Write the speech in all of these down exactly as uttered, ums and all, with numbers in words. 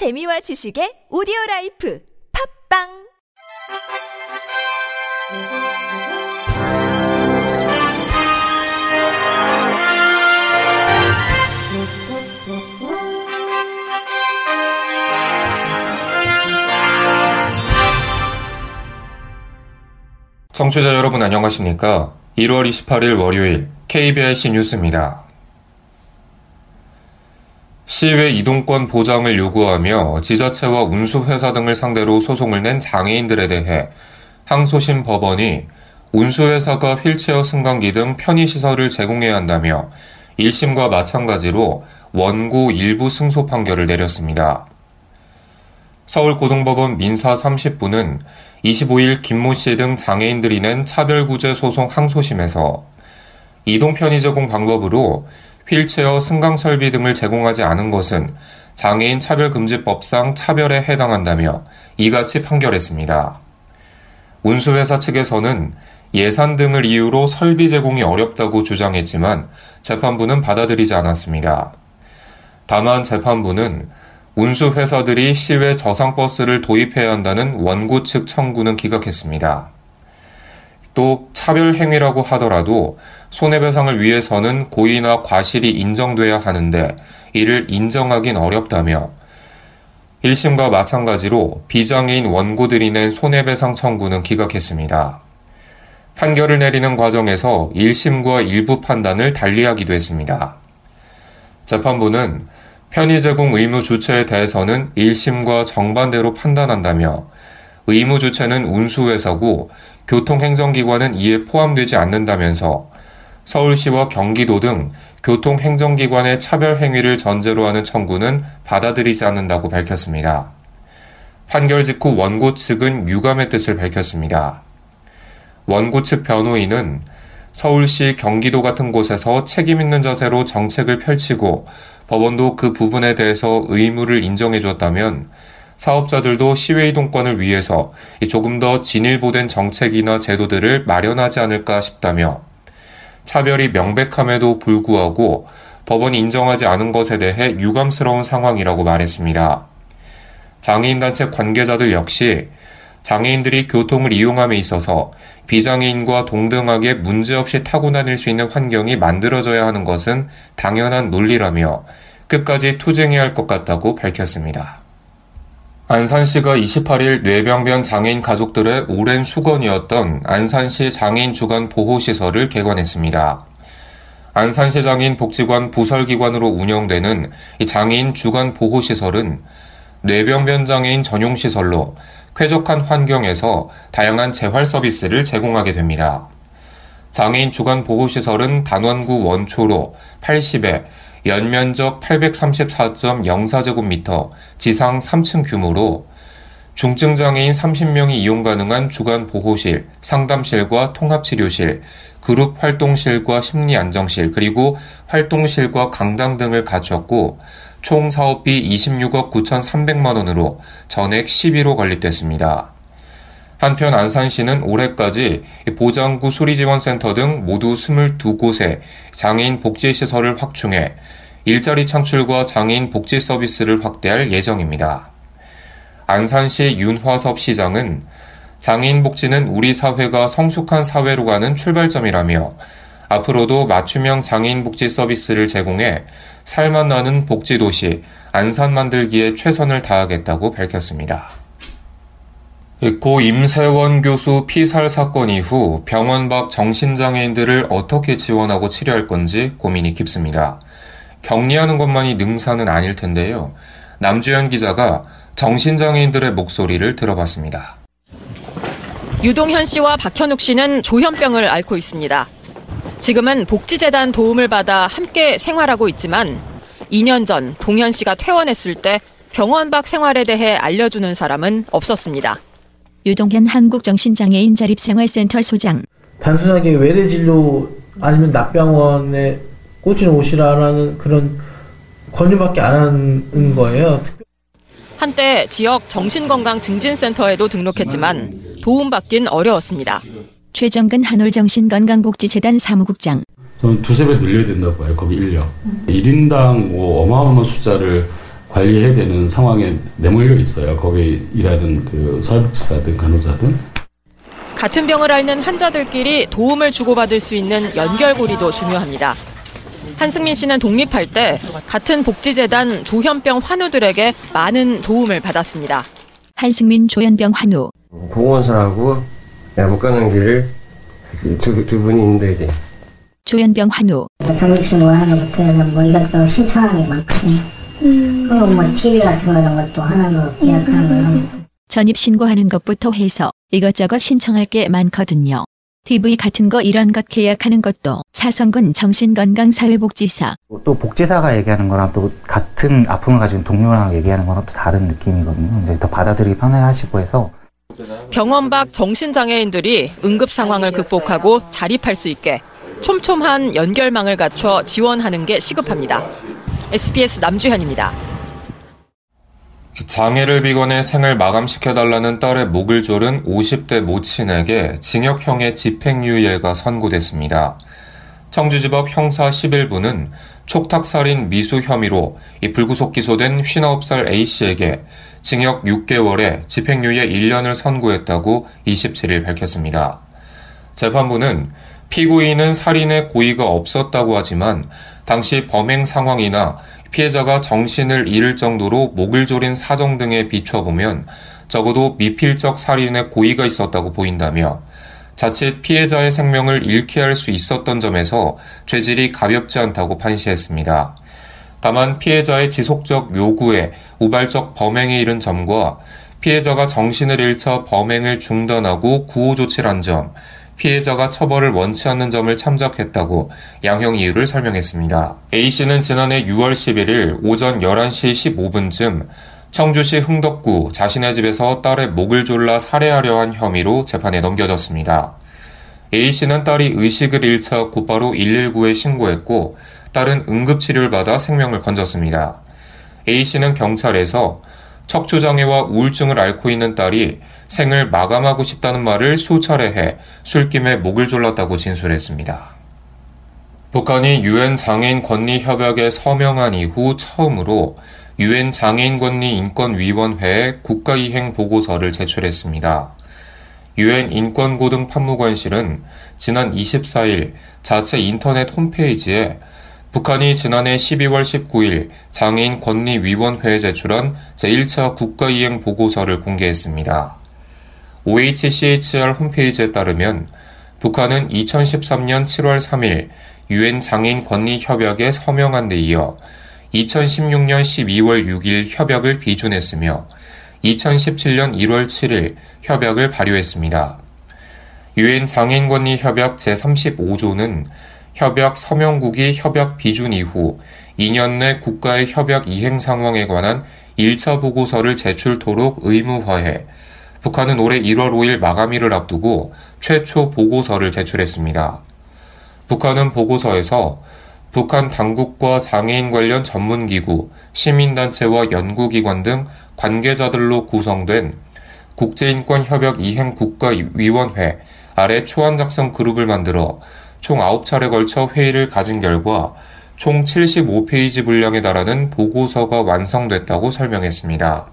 재미와 지식의 오디오라이프 팟빵 청취자 여러분 안녕하십니까? 일월 이십팔일 월요일 케이비에스 뉴스입니다. 시외 이동권 보장을 요구하며 지자체와 운수회사 등을 상대로 소송을 낸 장애인들에 대해 항소심 법원이 운수회사가 휠체어 승강기 등 편의시설을 제공해야 한다며 일심과 마찬가지로 원고 일부 승소 판결을 내렸습니다. 서울고등법원 민사 삼십부는 이십오일 김모씨 등 장애인들이 낸 차별구제 소송 항소심에서 이동편의 제공 방법으로 휠체어 승강설비 등을 제공하지 않은 것은 장애인 차별금지법상 차별에 해당한다며 이같이 판결했습니다. 운수회사 측에서는 예산 등을 이유로 설비 제공이 어렵다고 주장했지만 재판부는 받아들이지 않았습니다. 다만 재판부는 운수회사들이 시외 저상버스를 도입해야 한다는 원고 측 청구는 기각했습니다. 또 차별 행위라고 하더라도 손해배상을 위해서는 고의나 과실이 인정돼야 하는데 이를 인정하긴 어렵다며 일심과 마찬가지로 비장애인 원고들이 낸 손해배상 청구는 기각했습니다. 판결을 내리는 과정에서 일심과 일부 판단을 달리하기도 했습니다. 재판부는 편의 제공 의무 주체에 대해서는 일심과 정반대로 판단한다며 의무 주체는 운수회사고 교통행정기관은 이에 포함되지 않는다면서 서울시와 경기도 등 교통행정기관의 차별 행위를 전제로 하는 청구는 받아들이지 않는다고 밝혔습니다. 판결 직후 원고 측은 유감의 뜻을 밝혔습니다. 원고 측 변호인은 서울시, 경기도 같은 곳에서 책임있는 자세로 정책을 펼치고 법원도 그 부분에 대해서 의무를 인정해줬다면 사업자들도 시외이동권을 위해서 조금 더 진일보된 정책이나 제도들을 마련하지 않을까 싶다며 차별이 명백함에도 불구하고 법원이 인정하지 않은 것에 대해 유감스러운 상황이라고 말했습니다. 장애인단체 관계자들 역시 장애인들이 교통을 이용함에 있어서 비장애인과 동등하게 문제없이 타고 다닐 수 있는 환경이 만들어져야 하는 것은 당연한 논리라며 끝까지 투쟁해야 할 것 같다고 밝혔습니다. 안산시가 이십팔일 뇌병변 장애인 가족들의 오랜 숙원이었던 안산시 장애인 주간 보호시설을 개관했습니다. 안산시 장애인 복지관 부설기관으로 운영되는 이 장애인 주간 보호시설은 뇌병변 장애인 전용시설로 쾌적한 환경에서 다양한 재활 서비스를 제공하게 됩니다. 장애인 주간 보호시설은 단원구 원초로 팔십에 연면적 팔백삼십사 점 영사 제곱미터 지상 삼층 규모로 중증장애인 삼십명이 이용 가능한 주간 보호실, 상담실과 통합치료실, 그룹 활동실과 심리안정실, 그리고 활동실과 강당 등을 갖췄고 총 사업비 이십육억 구천삼백만 원으로 전액 시비로 건립됐습니다. 한편 안산시는 올해까지 보장구 수리지원센터 등 모두 스물두곳에 장애인 복지시설을 확충해 일자리 창출과 장애인 복지 서비스를 확대할 예정입니다. 안산시 윤화섭 시장은 장애인 복지는 우리 사회가 성숙한 사회로 가는 출발점이라며 앞으로도 맞춤형 장애인 복지 서비스를 제공해 살맛 나는 복지도시 안산 만들기에 최선을 다하겠다고 밝혔습니다. 고 임세원 교수 피살 사건 이후 병원 밖 정신장애인들을 어떻게 지원하고 치료할 건지 고민이 깊습니다. 격리하는 것만이 능사는 아닐 텐데요. 남주현 기자가 정신장애인들의 목소리를 들어봤습니다. 유동현 씨와 박현욱 씨는 조현병을 앓고 있습니다. 지금은 복지재단 도움을 받아 함께 생활하고 있지만 이년 전 동현 씨가 퇴원했을 때 병원 밖 생활에 대해 알려주는 사람은 없었습니다. 유동현 한국정신장애인 자립생활센터 소장. 단순하게 외래진료 아니면 낮병원에 꽂히는 옷이라는 그런 권유밖에 안 하는 거예요. 한때 지역 정신건강증진센터에도 등록했지만 도움받긴 어려웠습니다. 최정근 한울 정신건강복지재단 사무국장. 저는 두세 배 늘려야 된다고 봐요. 거기 인력. 일인당 뭐 어마어마한 숫자를 관리해야 되는 상황에 내몰려 있어요. 거기 일하는 그 사회복지사든 간호사든. 같은 병을 앓는 환자들끼리 도움을 주고받을 수 있는 연결고리도 중요합니다. 한승민 씨는 독립할 때 같은 복지재단 조현병 환우들에게 많은 도움을 받았습니다. 한승민 조현병 환우. 보건사하고 못 가는 길을 두, 두 분이 있는데 이제. 조현병 환우. 정규직을 하나 못해서 뭐 이것저것 신청하는 게 많거든요. 음. 그리고 뭐 티비 같은 거 이런 것도 하나로 예약하는 음. 거. 전입 신고하는 것부터 해서 이것저것 신청할 게 많거든요. 티비 같은 거 이런 것 계약하는 것도 차성근 정신건강사회복지사. 또 복지사가 얘기하는 거랑 또 같은 아픔을 가진 동료랑 얘기하는 거랑 또 다른 느낌이거든요. 이제 더 받아들이기 편해하시고 해서. 병원 밖 정신장애인들이 응급 상황을 극복하고 자립할 수 있게 촘촘한 연결망을 갖춰 지원하는 게 시급합니다. 에스비에스 남주현입니다. 장애를 비관해 생을 마감시켜달라는 딸의 목을 조른 오십 대 모친에게 징역형의 집행유예가 선고됐습니다. 청주지법 형사 십일 부는 촉탁살인 미수 혐의로 이 불구속 기소된 오십구 살 A씨에게 징역 육 개월에 집행유예 일 년을 선고했다고 이십칠 일 밝혔습니다. 재판부는 피고인은 살인의 고의가 없었다고 하지만 당시 범행 상황이나 피해자가 정신을 잃을 정도로 목을 조린 사정 등에 비춰보면 적어도 미필적 살인의 고의가 있었다고 보인다며 자칫 피해자의 생명을 잃게 할 수 있었던 점에서 죄질이 가볍지 않다고 판시했습니다. 다만 피해자의 지속적 요구에 우발적 범행에 이른 점과 피해자가 정신을 잃자 범행을 중단하고 구호 조치를 한 점, 피해자가 처벌을 원치 않는 점을 참작했다고 양형 이유를 설명했습니다. A씨는 지난해 유월 십일일 오전 열한 시 십오 분쯤 청주시 흥덕구 자신의 집에서 딸의 목을 졸라 살해하려 한 혐의로 재판에 넘겨졌습니다. A씨는 딸이 의식을 잃자 곧바로 일일구에 신고했고 딸은 응급치료를 받아 생명을 건졌습니다. A씨는 경찰에서 척추장애와 우울증을 앓고 있는 딸이 생을 마감하고 싶다는 말을 수차례 해 술김에 목을 졸랐다고 진술했습니다. 북한이 유엔 장애인 권리 협약에 서명한 이후 처음으로 유엔 장애인 권리 인권위원회에 국가이행 보고서를 제출했습니다. 유엔 인권고등판무관실은 지난 이십사 일 자체 인터넷 홈페이지에 북한이 지난해 십이월 십구일 장애인 권리위원회에 제출한 제일 차 국가이행 보고서를 공개했습니다. 오에이치씨에이치알 홈페이지에 따르면 북한은 이천십삼 년 칠월 삼일 유엔 장애인 권리 협약에 서명한 데 이어 이천십육 년 십이월 육일 협약을 비준했으며 이천십칠 년 일월 칠일 협약을 발효했습니다. 유엔 장애인 권리 협약 제삼십오 조는 협약 서명국이 협약 비준 이후 이 년 내 국가의 협약 이행 상황에 관한 일 차 보고서를 제출토록 의무화해 북한은 올해 일월 오일 마감일을 앞두고 최초 보고서를 제출했습니다. 북한은 보고서에서 북한 당국과 장애인 관련 전문기구, 시민단체와 연구기관 등 관계자들로 구성된 국제인권협약 이행 국가위원회 아래 초안 작성 그룹을 만들어 총 아홉 차례 걸쳐 회의를 가진 결과 총 칠십오 페이지 분량에 달하는 보고서가 완성됐다고 설명했습니다.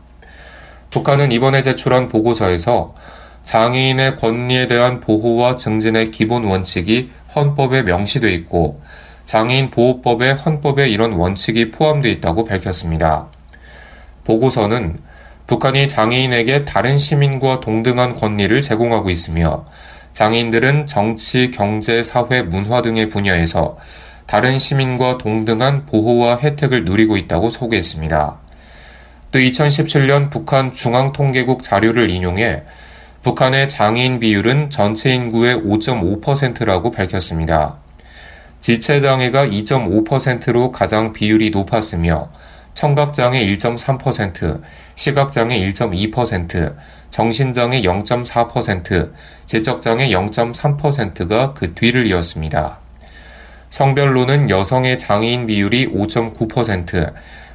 북한은 이번에 제출한 보고서에서 장애인의 권리에 대한 보호와 증진의 기본 원칙이 헌법에 명시돼 있고 장애인 보호법에 헌법에 이런 원칙이 포함돼 있다고 밝혔습니다. 보고서는 북한이 장애인에게 다른 시민과 동등한 권리를 제공하고 있으며 장애인들은 정치, 경제, 사회, 문화 등의 분야에서 다른 시민과 동등한 보호와 혜택을 누리고 있다고 소개했습니다. 또 이천십칠 년 북한 중앙통계국 자료를 인용해 북한의 장애인 비율은 전체 인구의 오 점 오 퍼센트라고 밝혔습니다. 지체장애가 이 점 오 퍼센트로 가장 비율이 높았으며 청각장애 일 점 삼 퍼센트, 시각장애 일 점 이 퍼센트, 정신장애 영 점 사 퍼센트, 지적장애 영 점 삼 퍼센트가 그 뒤를 이었습니다. 성별로는 여성의 장애인 비율이 오 점 구 퍼센트,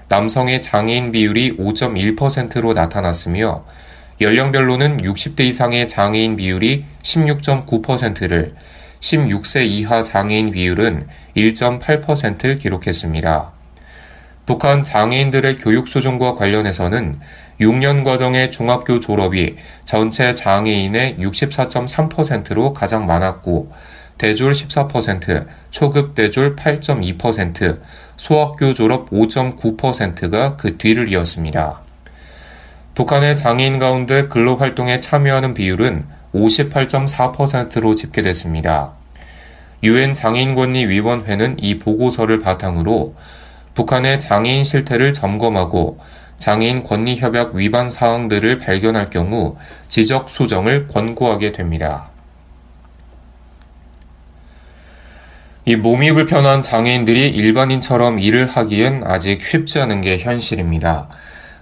남성의 장애인 비율이 오 점 일 퍼센트로 나타났으며 연령별로는 육십 대 이상의 장애인 비율이 십육 점 구 퍼센트를, 십육 세 이하 장애인 비율은 일 점 팔 퍼센트를 기록했습니다. 북한 장애인들의 교육수준과 관련해서는 육 년 과정의 중학교 졸업이 전체 장애인의 육십사 점 삼 퍼센트로 가장 많았고, 대졸 십사 퍼센트, 초급 대졸 팔 점 이 퍼센트, 소학교 졸업 오 점 구 퍼센트가 그 뒤를 이었습니다. 북한의 장애인 가운데 근로활동에 참여하는 비율은 오십팔 점 사 퍼센트로 집계됐습니다. 유엔 장애인권리위원회는 이 보고서를 바탕으로 북한의 장애인 실태를 점검하고 장애인 권리협약 위반 사항들을 발견할 경우 지적 수정을 권고하게 됩니다. 이 몸이 불편한 장애인들이 일반인처럼 일을 하기엔 아직 쉽지 않은 게 현실입니다.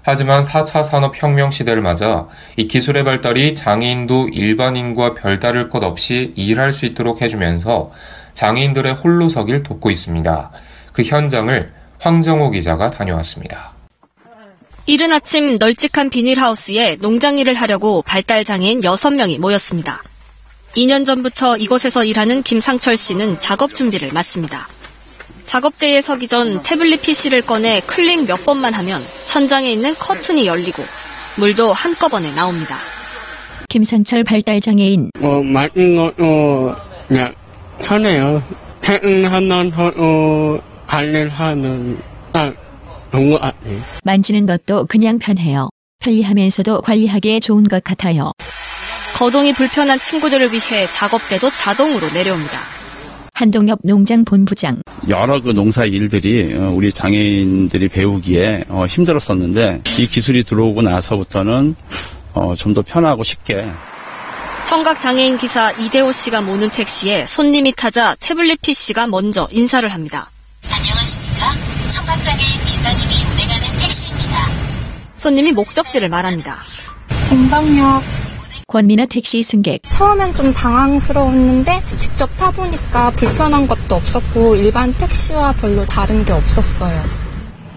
하지만 사 차 산업혁명 시대를 맞아 이 기술의 발달이 장애인도 일반인과 별다를 것 없이 일할 수 있도록 해주면서 장애인들의 홀로서기를 돕고 있습니다. 그 현장을 황정호 기자가 다녀왔습니다. 이른 아침 널찍한 비닐하우스에 농장일을 하려고 발달장애인 여섯 명이 모였습니다. 이 년 전부터 이곳에서 일하는 김상철 씨는 작업 준비를 맡습니다. 작업대에 서기 전 태블릿 피씨를 꺼내 클릭 몇 번만 하면 천장에 있는 커튼이 열리고 물도 한꺼번에 나옵니다. 김상철 발달장애인. 어, 맞는 거, 어, 그냥 편해요. 퇴근하면서, 어, 관리하는, 딱, 좋은 것 같아요. 만지는 것도 그냥 편해요. 편리하면서도 관리하기에 좋은 것 같아요. 거동이 불편한 친구들을 위해 작업대도 자동으로 내려옵니다. 한동엽 농장 본부장. 여러 그 농사 일들이 우리 장애인들이 배우기에 힘들었었는데 이 기술이 들어오고 나서부터는 좀 더 편하고 쉽게. 청각장애인 기사 이대호 씨가 모는 택시에 손님이 타자 태블릿 피씨가 먼저 인사를 합니다. 안녕하십니까? 청각장애인 기사님이 운행하는 택시입니다. 손님이 목적지를 말합니다. 공방역. 권미나 택시 승객. 처음엔 좀 당황스러웠는데 직접 타보니까 불편한 것도 없었고 일반 택시와 별로 다른 게 없었어요.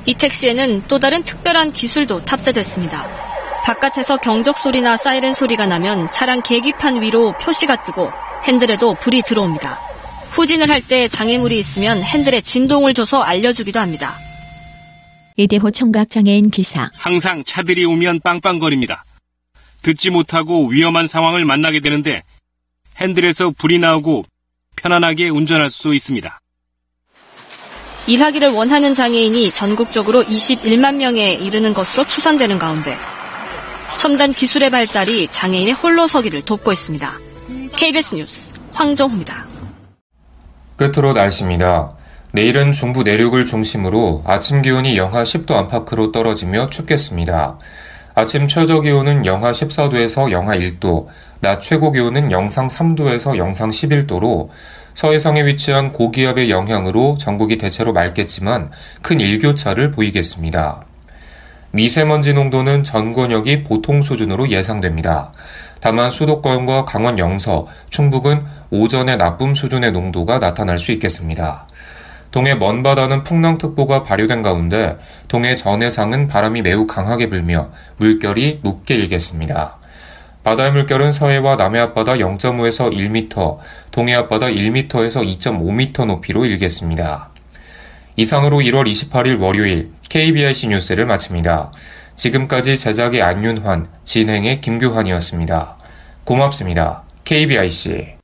이 택시에는 또 다른 특별한 기술도 탑재됐습니다. 바깥에서 경적 소리나 사이렌 소리가 나면 차량 계기판 위로 표시가 뜨고 핸들에도 불이 들어옵니다. 후진을 할 때 장애물이 있으면 핸들에 진동을 줘서 알려주기도 합니다. 이대호 청각장애인 기사. 항상 차들이 오면 빵빵거립니다. 듣지 못하고 위험한 상황을 만나게 되는데 핸들에서 불이 나오고 편안하게 운전할 수 있습니다. 일하기를 원하는 장애인이 전국적으로 이십일만 명에 이르는 것으로 추산되는 가운데 첨단 기술의 발달이 장애인의 홀로서기를 돕고 있습니다. 케이비에스 뉴스 황정호입니다. 끝으로 날씨입니다. 내일은 중부 내륙을 중심으로 아침 기온이 영하 십 도 안팎으로 떨어지며 춥겠습니다. 아침 최저기온은 영하 십사 도에서 영하 일 도, 낮 최고기온은 영상 삼 도에서 영상 십일 도로 서해상에 위치한 고기압의 영향으로 전국이 대체로 맑겠지만 큰 일교차를 보이겠습니다. 미세먼지 농도는 전 권역이 보통 수준으로 예상됩니다. 다만 수도권과 강원 영서, 충북은 오전에 나쁨 수준의 농도가 나타날 수 있겠습니다. 동해 먼바다는 풍랑특보가 발효된 가운데 동해 전해상은 바람이 매우 강하게 불며 물결이 높게 일겠습니다. 바다의 물결은 서해와 남해 앞바다 영 점 오에서 일 미터, 동해 앞바다 일 미터에서 이 점 오 미터 높이로 일겠습니다. 이상으로 일월 이십팔일 월요일 케이비에스 뉴스를 마칩니다. 지금까지 제작의 안윤환, 진행의 김규환이었습니다. 고맙습니다. 케이비에스